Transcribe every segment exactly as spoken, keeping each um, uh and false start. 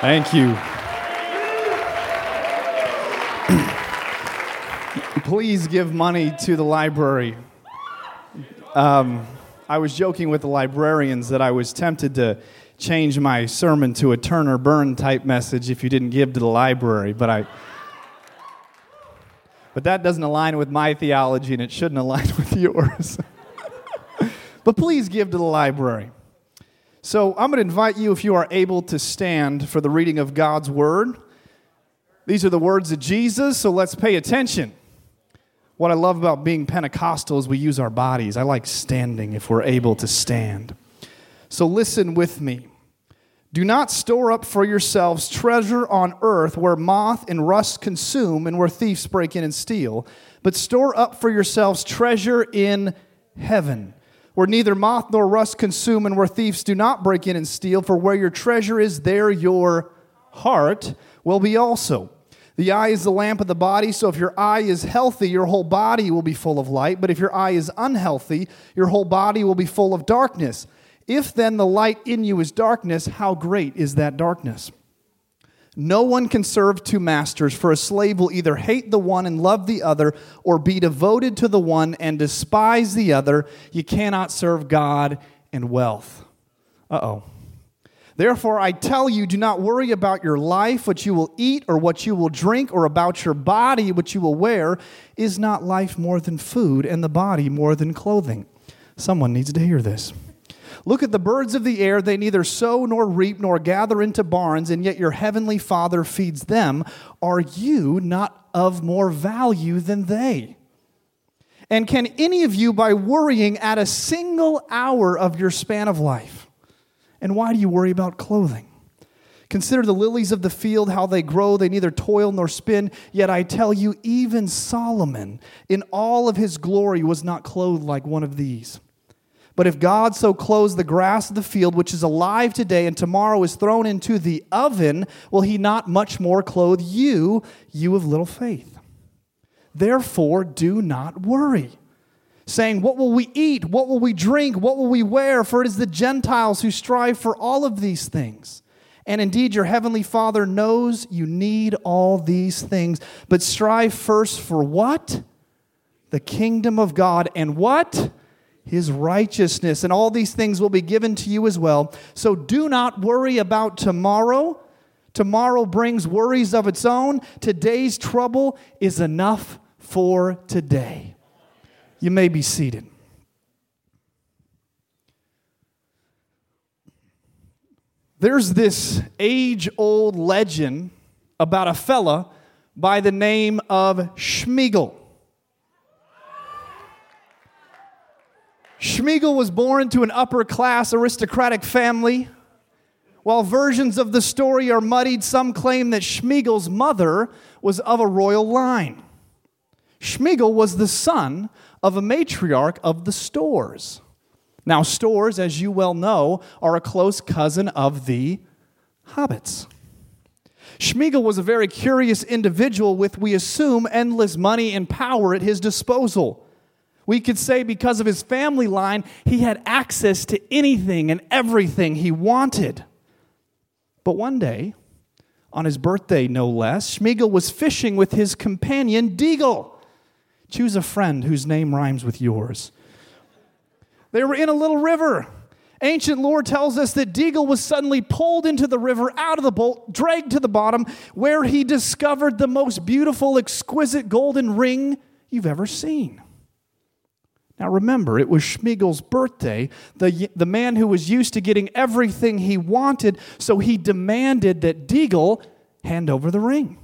Thank you. Please give money to the library. Um, I was joking with the librarians that I was tempted to change my sermon to a turn or burn type message if you didn't give to the library, but I... But that doesn't align with my theology, and it shouldn't align with yours. But please give to the library. So I'm going to invite you, if you are able, to stand for the reading of God's Word. These are the words of Jesus, so let's pay attention. What I love about being Pentecostal is we use our bodies. I like standing if we're able to stand. So listen with me. Do not store up for yourselves treasure on earth where moth and rust consume and where thieves break in and steal, but store up for yourselves treasure in heaven where neither moth nor rust consume and where thieves do not break in and steal, for where your treasure is, there your heart will be also. The eye is the lamp of the body, so if your eye is healthy, your whole body will be full of light, but if your eye is unhealthy, your whole body will be full of darkness. If then the light in you is darkness, how great is that darkness? No one can serve two masters, for a slave will either hate the one and love the other, or be devoted to the one and despise the other. You cannot serve God and wealth. Uh-oh. Therefore, I tell you, do not worry about your life, what you will eat or what you will drink, or about your body, what you will wear. Is not life more than food, and the body more than clothing? Someone needs to hear this. Look at the birds of the air, they neither sow nor reap nor gather into barns, and yet your heavenly Father feeds them. Are you not of more value than they? And can any of you, by worrying, add a single hour of your span of life? And why do you worry about clothing? Consider the lilies of the field, how they grow. They neither toil nor spin. Yet I tell you, even Solomon, in all of his glory, was not clothed like one of these. But if God so clothes the grass of the field, which is alive today and tomorrow is thrown into the oven, will he not much more clothe you, you of little faith? Therefore, do not worry, saying, what will we eat? What will we drink? What will we wear? For it is the Gentiles who strive for all of these things. And indeed, your heavenly Father knows you need all these things. But strive first for what? The kingdom of God. And what? His righteousness, and all these things will be given to you as well. So do not worry about tomorrow. Tomorrow brings worries of its own. Today's trouble is enough for today. You may be seated. There's this age-old legend about a fella by the name of Sméagol. Sméagol was born to an upper-class aristocratic family. While versions of the story are muddied, some claim that Sméagol's mother was of a royal line. Sméagol was the son of a matriarch of the Stores. Now, Stores, as you well know, are a close cousin of the hobbits. Sméagol was a very curious individual with, we assume, endless money and power at his disposal. We could say because of his family line, he had access to anything and everything he wanted. But one day, on his birthday no less, Sméagol was fishing with his companion Déagol. Choose a friend whose name rhymes with yours. They were in a little river. Ancient lore tells us that Déagol was suddenly pulled into the river, out of the boat, dragged to the bottom, where he discovered the most beautiful, exquisite golden ring you've ever seen. Now remember, it was Sméagol's birthday, the, the man who was used to getting everything he wanted, so he demanded that Déagol hand over the ring.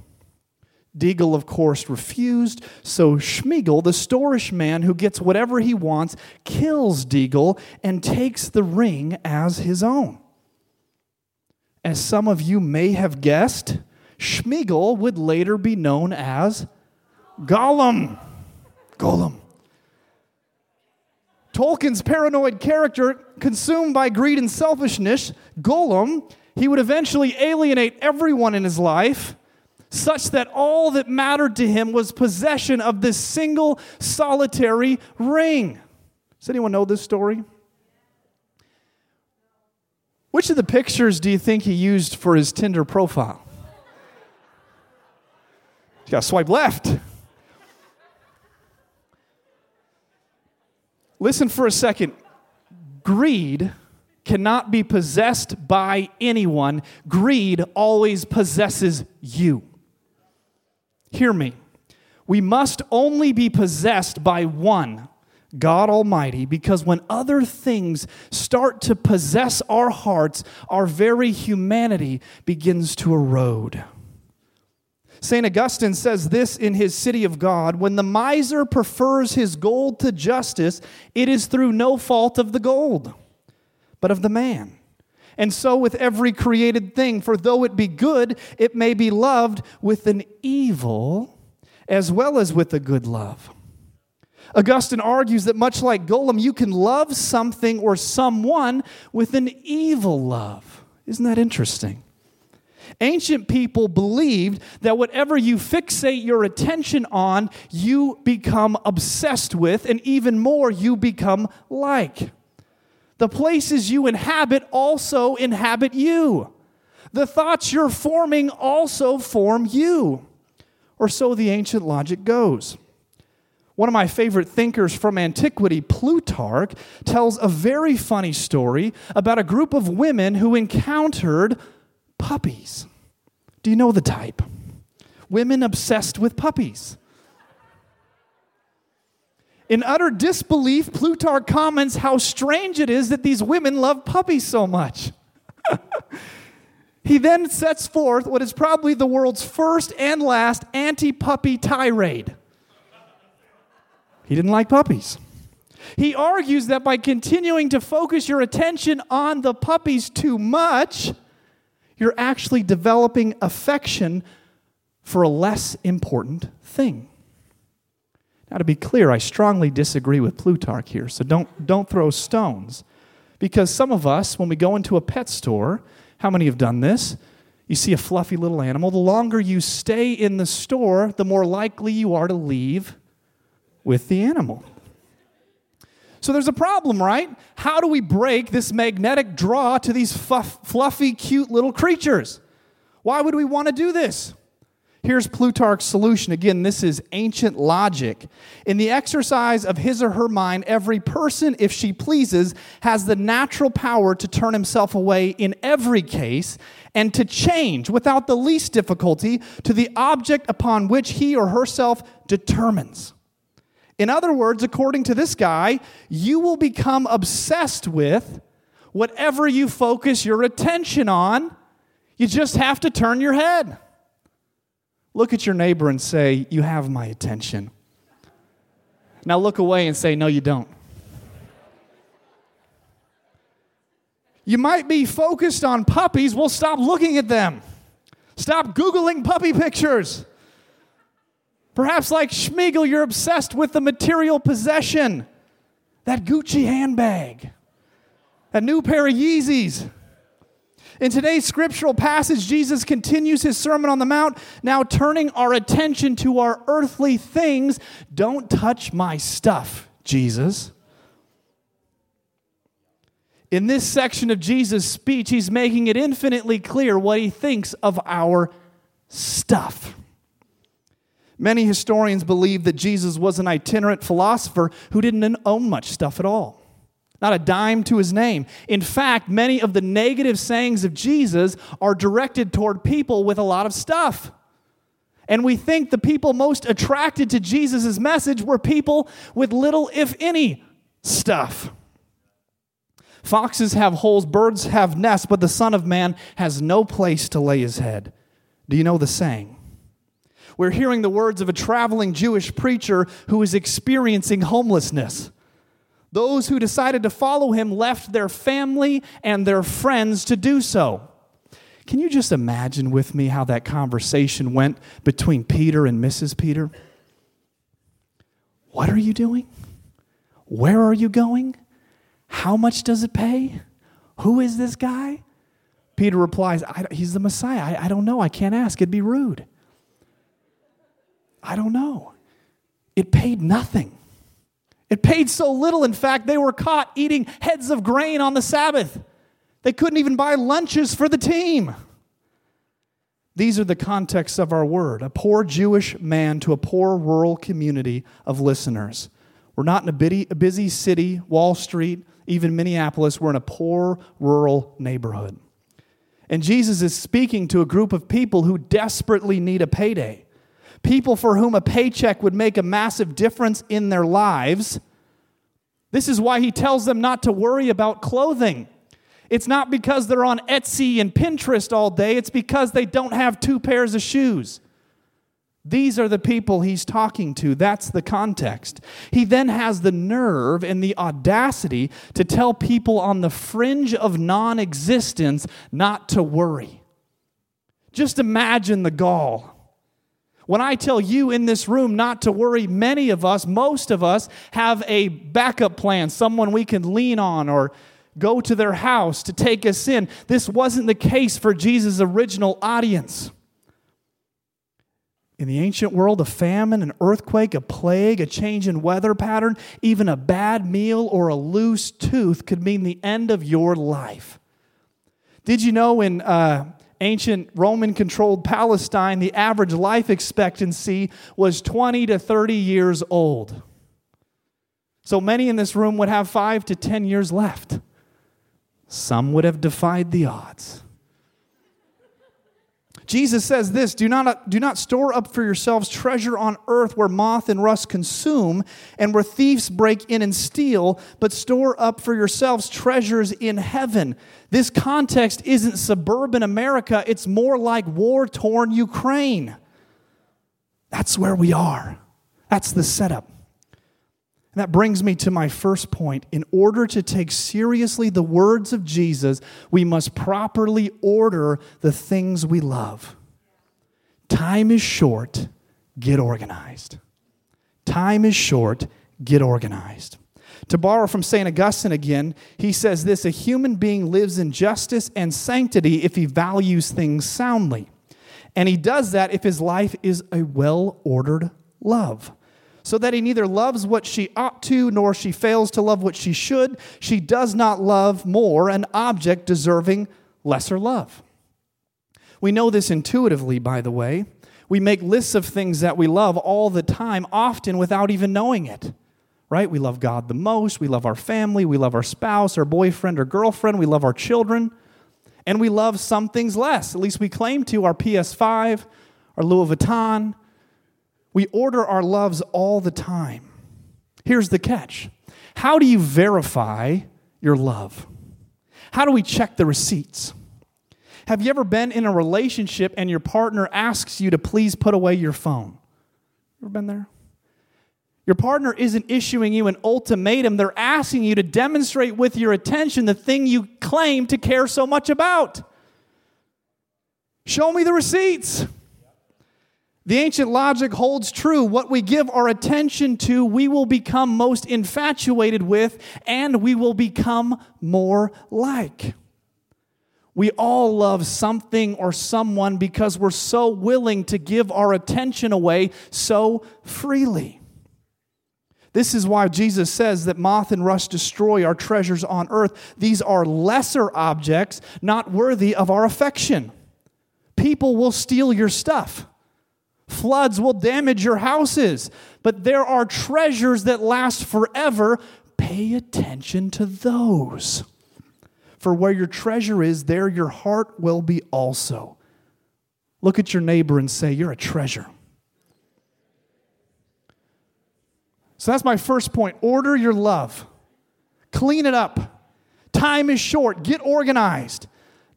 Déagol, of course, refused, so Sméagol, the Storish man who gets whatever he wants, kills Déagol and takes the ring as his own. As some of you may have guessed, Sméagol would later be known as Gollum. Gollum. Tolkien's paranoid character, consumed by greed and selfishness, Gollum, he would eventually alienate everyone in his life, such that all that mattered to him was possession of this single solitary ring. Does anyone know this story? Which which of the pictures do you think he used for his Tinder profile? You gotta swipe left. Listen for a second. Greed cannot be possessed by anyone. Greed always possesses you. Hear me. We must only be possessed by one, God Almighty, because when other things start to possess our hearts, our very humanity begins to erode. Saint Augustine says this in his City of God, when the miser prefers his gold to justice, it is through no fault of the gold, but of the man. And so with every created thing, for though it be good, it may be loved with an evil as well as with a good love. Augustine argues that much like Gollum, you can love something or someone with an evil love. Isn't that interesting? Ancient people believed that whatever you fixate your attention on, you become obsessed with, and even more, you become like. The places you inhabit also inhabit you. The thoughts you're forming also form you. Or so the ancient logic goes. One of my favorite thinkers from antiquity, Plutarch, tells a very funny story about a group of women who encountered puppies. Do you know the type? Women obsessed with puppies. In utter disbelief, Plutarch comments how strange it is that these women love puppies so much. He then sets forth what is probably the world's first and last anti-puppy tirade. He didn't like puppies. He argues that by continuing to focus your attention on the puppies too much, you're actually developing affection for a less important thing. Now, to be clear, I strongly disagree with Plutarch here, so don't, don't throw stones. Because some of us, when we go into a pet store, how many have done this? You see a fluffy little animal. The longer you stay in the store, the more likely you are to leave with the animal. So there's a problem, right? How do we break this magnetic draw to these fuff, fluffy, cute little creatures? Why would we want to do this? Here's Plutarch's solution. Again, this is ancient logic. In the exercise of his or her mind, every person, if she pleases, has the natural power to turn himself away in every case and to change without the least difficulty to the object upon which he or herself determines. In other words, according to this guy, you will become obsessed with whatever you focus your attention on. You just have to turn your head. Look at your neighbor and say, "You have my attention." Now look away and say, "No, you don't." You might be focused on puppies. Well, stop looking at them. Stop Googling puppy pictures. Perhaps like Sméagol, you're obsessed with the material possession. That Gucci handbag. That new pair of Yeezys. In today's scriptural passage, Jesus continues his Sermon on the Mount, now turning our attention to our earthly things. Don't touch my stuff, Jesus. In this section of Jesus' speech, he's making it infinitely clear what he thinks of our stuff. Many historians believe that Jesus was an itinerant philosopher who didn't own much stuff at all. Not a dime to his name. In fact, many of the negative sayings of Jesus are directed toward people with a lot of stuff. And we think the people most attracted to Jesus' message were people with little, if any, stuff. Foxes have holes, birds have nests, but the Son of Man has no place to lay his head. Do you know the saying? We're hearing the words of a traveling Jewish preacher who is experiencing homelessness. Those who decided to follow him left their family and their friends to do so. Can you just imagine with me how that conversation went between Peter and Missus Peter? What are you doing? Where are you going? How much does it pay? Who is this guy? Peter replies, I, he's the Messiah. I, I don't know. I can't ask. It'd be rude. I don't know. It paid nothing. It paid so little, in fact, they were caught eating heads of grain on the Sabbath. They couldn't even buy lunches for the team. These are the contexts of our word. A poor Jewish man to a poor rural community of listeners. We're not in a busy city, Wall Street, even Minneapolis. We're in a poor rural neighborhood. And Jesus is speaking to a group of people who desperately need a payday. People for whom a paycheck would make a massive difference in their lives. This is why he tells them not to worry about clothing. It's not because they're on Etsy and Pinterest all day. It's because they don't have two pairs of shoes. These are the people he's talking to. That's the context. He then has the nerve and the audacity to tell people on the fringe of non-existence not to worry. Just imagine the gall. When I tell you in this room not to worry, many of us, most of us, have a backup plan, someone we can lean on or go to their house to take us in. This wasn't the case for Jesus' original audience. In the ancient world, a famine, an earthquake, a plague, a change in weather pattern, even a bad meal or a loose tooth could mean the end of your life. Did you know in uh, ancient Roman-controlled Palestine, the average life expectancy was twenty to thirty years old? So many in this room would have five to ten years left. Some would have defied the odds. Jesus says this, do not, do not store up for yourselves treasure on earth where moth and rust consume and where thieves break in and steal, but store up for yourselves treasures in heaven. This context isn't suburban America. It's more like war-torn Ukraine. That's where we are. That's the setup. And that brings me to my first point. In order to take seriously the words of Jesus, we must properly order the things we love. Time is short, get organized. Time is short, get organized. To borrow from Saint Augustine again, he says this, a human being lives in justice and sanctity if he values things soundly. And he does that if his life is a well-ordered love. So that he neither loves what she ought to, nor she fails to love what she should. She does not love more an object deserving lesser love. We know this intuitively, by the way. We make lists of things that we love all the time, often without even knowing it, right? We love God the most. We love our family. We love our spouse, our boyfriend or girlfriend. We love our children. And we love some things less. At least we claim to, our P S five, our Louis Vuitton. We order our loves all the time. Here's the catch. How do you verify your love? How do we check the receipts? Have you ever been in a relationship and your partner asks you to please put away your phone? Ever been there? Your partner isn't issuing you an ultimatum. They're asking you to demonstrate with your attention the thing you claim to care so much about. Show me the receipts. The ancient logic holds true. What we give our attention to, we will become most infatuated with, and we will become more like. We all love something or someone because we're so willing to give our attention away so freely. This is why Jesus says that moth and rust destroy our treasures on earth. These are lesser objects, not worthy of our affection. People will steal your stuff. Floods will damage your houses, but there are treasures that last forever. Pay attention to those. For where your treasure is, there your heart will be also. Look at your neighbor and say, you're a treasure. So that's my first point. Order your love. Clean it up. Time is short. Get organized.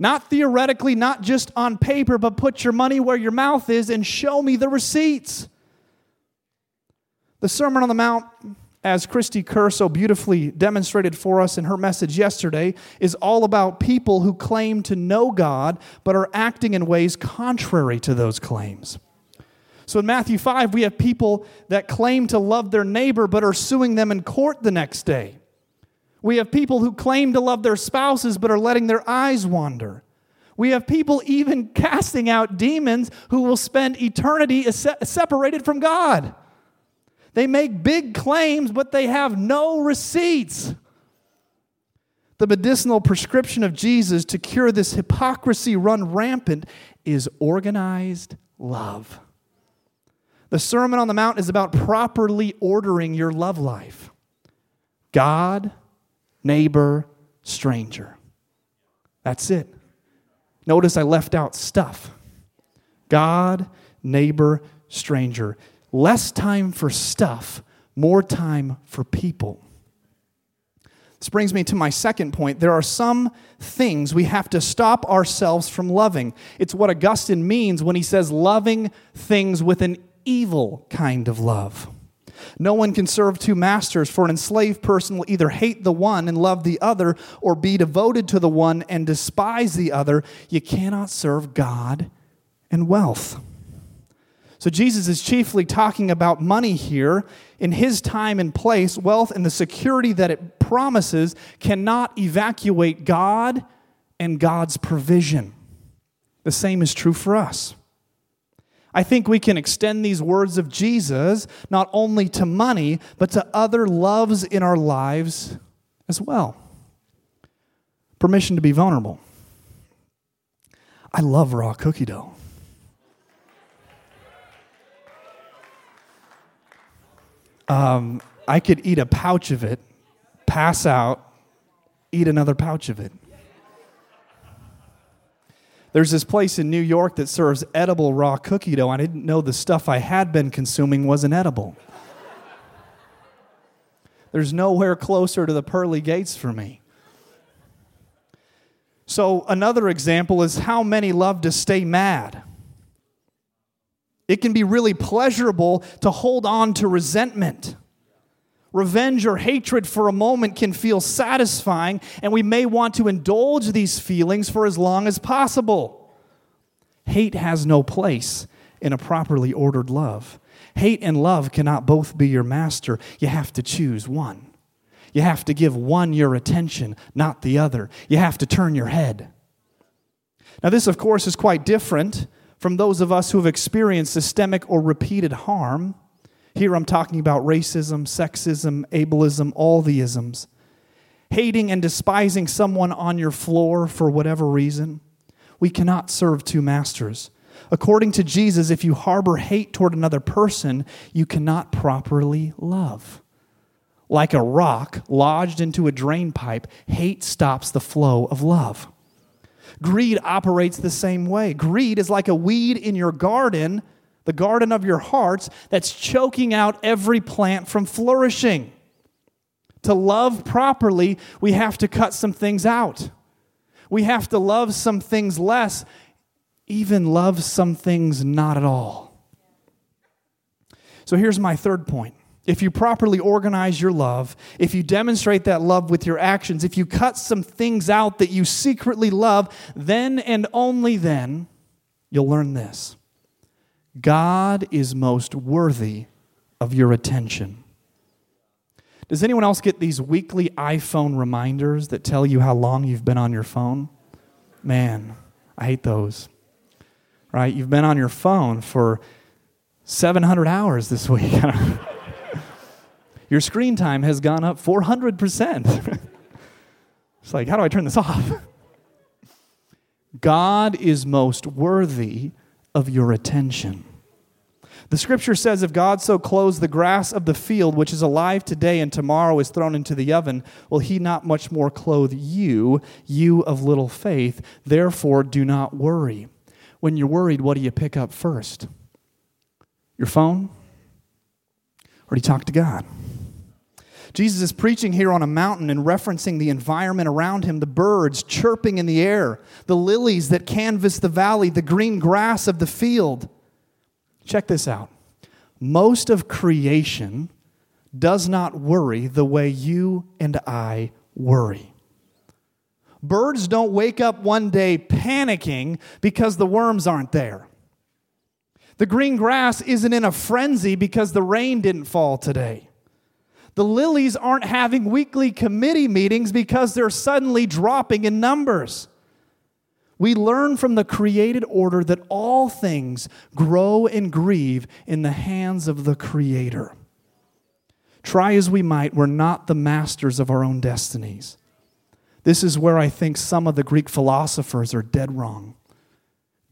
Not theoretically, not just on paper, but put your money where your mouth is and show me the receipts. The Sermon on the Mount, as Christy Kerr so beautifully demonstrated for us in her message yesterday, is all about people who claim to know God but are acting in ways contrary to those claims. So in Matthew five, we have people that claim to love their neighbor but are suing them in court the next day. We have people who claim to love their spouses but are letting their eyes wander. We have people even casting out demons who will spend eternity separated from God. They make big claims, but they have no receipts. The medicinal prescription of Jesus to cure this hypocrisy run rampant is organized love. The Sermon on the Mount is about properly ordering your love life. God, neighbor, stranger. That's it. Notice I left out stuff. God, neighbor, stranger. Less time for stuff, more time for people. This brings me to my second point. There are some things we have to stop ourselves from loving. It's what Augustine means when he says loving things with an evil kind of love. No one can serve two masters, for an enslaved person will either hate the one and love the other, or be devoted to the one and despise the other. You cannot serve God and wealth. So Jesus is chiefly talking about money here. In his time and place, wealth and the security that it promises cannot evacuate God and God's provision. The same is true for us. I think we can extend these words of Jesus not only to money, but to other loves in our lives as well. Permission to be vulnerable. I love raw cookie dough. Um, I could eat a pouch of it, pass out, eat another pouch of it. There's this place in New York that serves edible raw cookie dough. I didn't know the stuff I had been consuming wasn't edible. There's nowhere closer to the pearly gates for me. So another example is how many love to stay mad. It can be really pleasurable to hold on to resentment. Revenge or hatred for a moment can feel satisfying, and we may want to indulge these feelings for as long as possible. Hate has no place in a properly ordered love. Hate and love cannot both be your master. You have to choose one. You have to give one your attention, not the other. You have to turn your head. Now, this, of course, is quite different from those of us who have experienced systemic or repeated harm. Here I'm talking about racism, sexism, ableism, all the isms. Hating and despising someone on your floor for whatever reason. We cannot serve two masters. According to Jesus, if you harbor hate toward another person, you cannot properly love. Like a rock lodged into a drain pipe, hate stops the flow of love. Greed operates the same way. Greed is like a weed in your garden, the garden of your hearts, that's choking out every plant from flourishing. To love properly, we have to cut some things out. We have to love some things less, even love some things not at all. So here's my third point. If you properly organize your love, if you demonstrate that love with your actions, if you cut some things out that you secretly love, then and only then you'll learn this. God is most worthy of your attention. Does anyone else get these weekly iPhone reminders that tell you how long you've been on your phone? Man, I hate those. Right? You've been on your phone for seven hundred hours this week. Your screen time has gone up four hundred percent. It's like, how do I turn this off? God is most worthy of your attention. The scripture says, if God so clothes the grass of the field, which is alive today and tomorrow is thrown into the oven, will he not much more clothe you, you of little faith? Therefore, do not worry. When you're worried, what do you pick up first? Your phone? Or do you talk to God? Jesus is preaching here on a mountain and referencing the environment around him, the birds chirping in the air, the lilies that canvas the valley, the green grass of the field. Check this out. Most of creation does not worry the way you and I worry. Birds don't wake up one day panicking because the worms aren't there. The green grass isn't in a frenzy because the rain didn't fall today. The lilies aren't having weekly committee meetings because they're suddenly dropping in numbers. We learn from the created order that all things grow and grieve in the hands of the Creator. Try as we might, we're not the masters of our own destinies. This is where I think some of the Greek philosophers are dead wrong.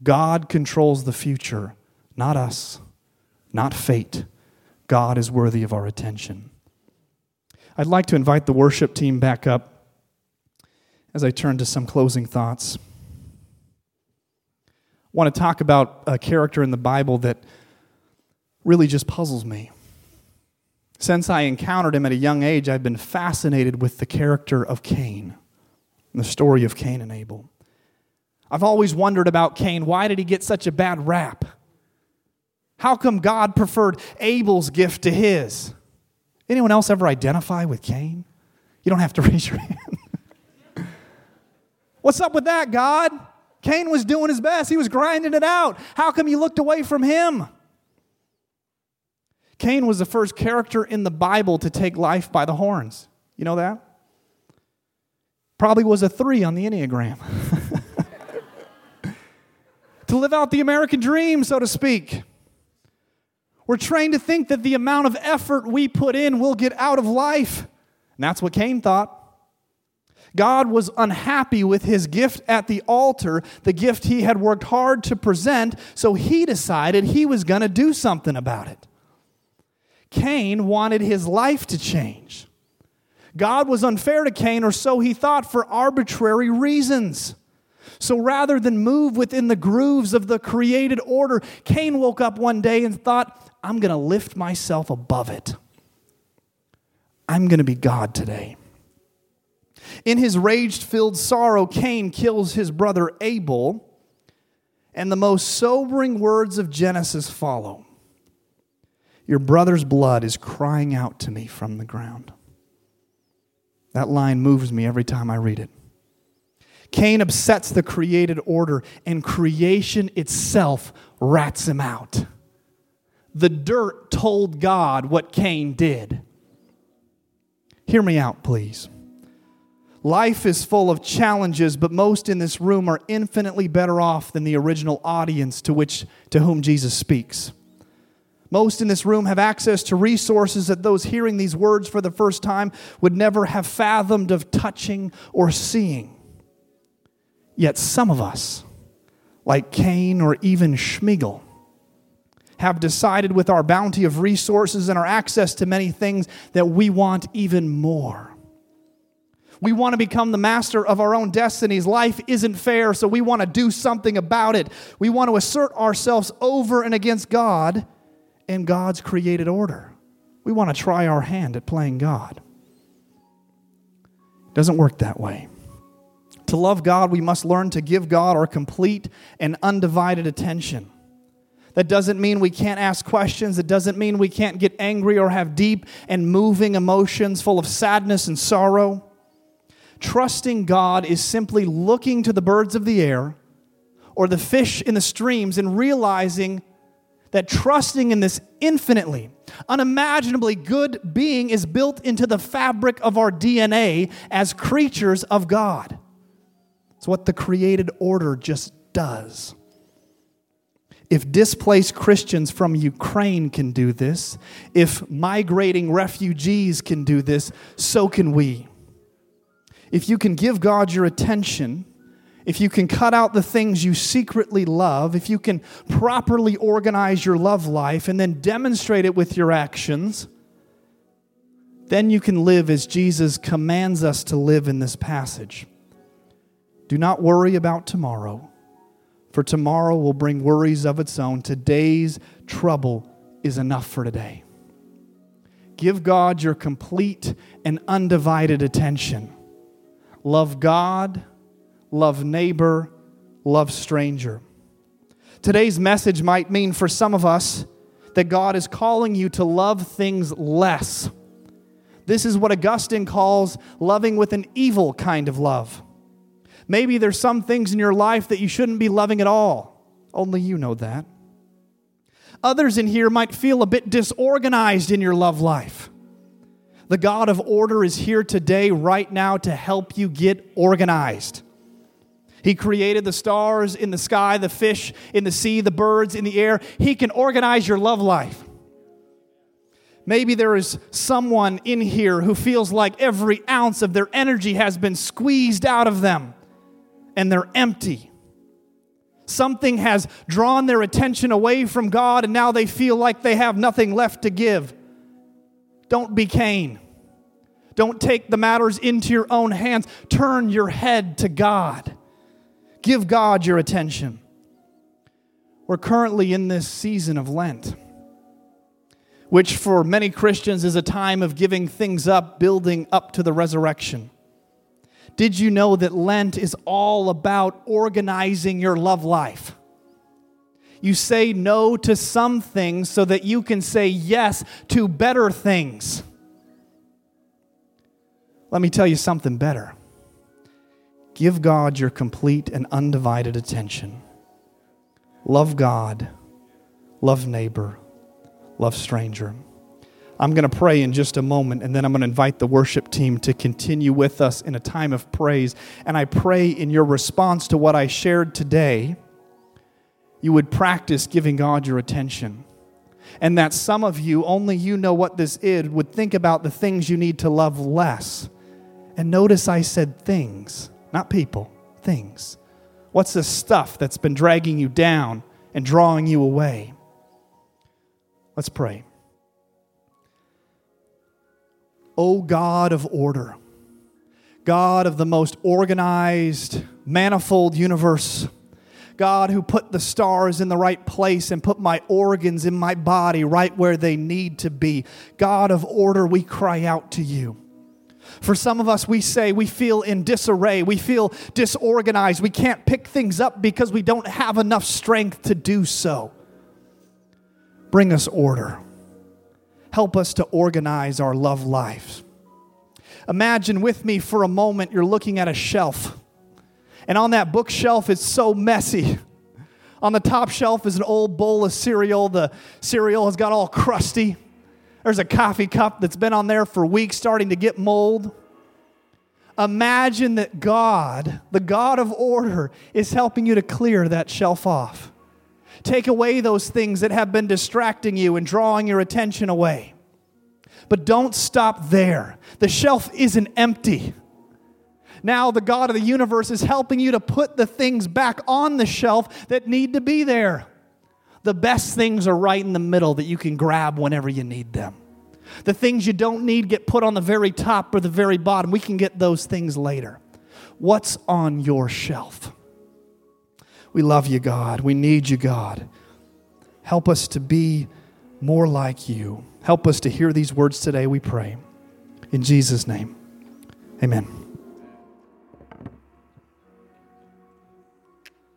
God controls the future, not us, not fate. God is worthy of our attention. I'd like to invite the worship team back up as I turn to some closing thoughts. I want to talk about a character in the Bible that really just puzzles me. Since I encountered him at a young age, I've been fascinated with the character of Cain and the story of Cain and Abel. I've always wondered about Cain. Why did he get such a bad rap? How come God preferred Abel's gift to his? Anyone else ever identify with Cain? You don't have to raise your hand. What's up with that, God? Cain was doing his best. He was grinding it out. How come you looked away from him? Cain was the first character in the Bible to take life by the horns. You know that? Probably was a three on the Enneagram. To live out the American dream, so to speak. We're trained to think that the amount of effort we put in will get out of life. And that's what Cain thought. God was unhappy with his gift at the altar, the gift he had worked hard to present, so he decided he was going to do something about it. Cain wanted his life to change. God was unfair to Cain, or so he thought, for arbitrary reasons. So rather than move within the grooves of the created order, Cain woke up one day and thought, I'm going to lift myself above it. I'm going to be God today. In his rage-filled sorrow, Cain kills his brother Abel, and the most sobering words of Genesis follow. Your brother's blood is crying out to me from the ground. That line moves me every time I read it. Cain upsets the created order, and creation itself rats him out. The dirt told God what Cain did. Hear me out, please. Life is full of challenges, but most in this room are infinitely better off than the original audience to which to whom Jesus speaks. Most in this room have access to resources that those hearing these words for the first time would never have fathomed of touching or seeing. Yet some of us, like Cain or even Sméagol, have decided with our bounty of resources and our access to many things that we want even more. We want to become the master of our own destinies. Life isn't fair, so we want to do something about it. We want to assert ourselves over and against God in God's created order. We want to try our hand at playing God. It doesn't work that way. To love God, we must learn to give God our complete and undivided attention. That doesn't mean we can't ask questions. It doesn't mean we can't get angry or have deep and moving emotions full of sadness and sorrow. Trusting God is simply looking to the birds of the air or the fish in the streams and realizing that trusting in this infinitely, unimaginably good being is built into the fabric of our D N A as creatures of God. It's what the created order just does. If displaced Christians from Ukraine can do this, if migrating refugees can do this, so can we. If you can give God your attention, if you can cut out the things you secretly love, if you can properly organize your love life and then demonstrate it with your actions, then you can live as Jesus commands us to live in this passage. Do not worry about tomorrow, for tomorrow will bring worries of its own. Today's trouble is enough for today. Give God your complete and undivided attention. Love God. Love neighbor, love stranger. Today's message might mean for some of us that God is calling you to love things less. This is what Augustine calls loving with an evil kind of love. Maybe there's some things in your life that you shouldn't be loving at all. Only you know that. Others in here might feel a bit disorganized in your love life. The God of order is here today, right now, to help you get organized. He created the stars in the sky, the fish in the sea, the birds in the air. He can organize your love life. Maybe there is someone in here who feels like every ounce of their energy has been squeezed out of them and they're empty. Something has drawn their attention away from God and now they feel like they have nothing left to give. Don't be Cain. Don't take the matters into your own hands. Turn your head to God. Give God your attention. We're currently in this season of Lent, which for many Christians is a time of giving things up, building up to the resurrection. Did you know that Lent is all about organizing your love life? You say no to some things so that you can say yes to better things. Let me tell you something better. Give God your complete and undivided attention. Love God, love neighbor, love stranger. I'm going to pray in just a moment, and then I'm going to invite the worship team to continue with us in a time of praise. And I pray in your response to what I shared today, you would practice giving God your attention. And that some of you, only you know what this is, would think about the things you need to love less. And notice I said things, not people, things. What's this stuff that's been dragging you down and drawing you away? Let's pray. O God of order, God of the most organized, manifold universe, God who put the stars in the right place and put my organs in my body right where they need to be, God of order, we cry out to you. For some of us, we say we feel in disarray, we feel disorganized, we can't pick things up because we don't have enough strength to do so. Bring us order. Help us to organize our love lives. Imagine with me for a moment you're looking at a shelf. And on that bookshelf, it's so messy. On the top shelf is an old bowl of cereal. The cereal has got all crusty. There's a coffee cup that's been on there for weeks starting to get mold. Imagine that God, the God of order, is helping you to clear that shelf off. Take away those things that have been distracting you and drawing your attention away. But don't stop there. The shelf isn't empty. Now the God of the universe is helping you to put the things back on the shelf that need to be there. The best things are right in the middle that you can grab whenever you need them. The things you don't need get put on the very top or the very bottom. We can get those things later. What's on your shelf? We love you, God. We need you, God. Help us to be more like you. Help us to hear these words today, we pray. In Jesus' name, amen.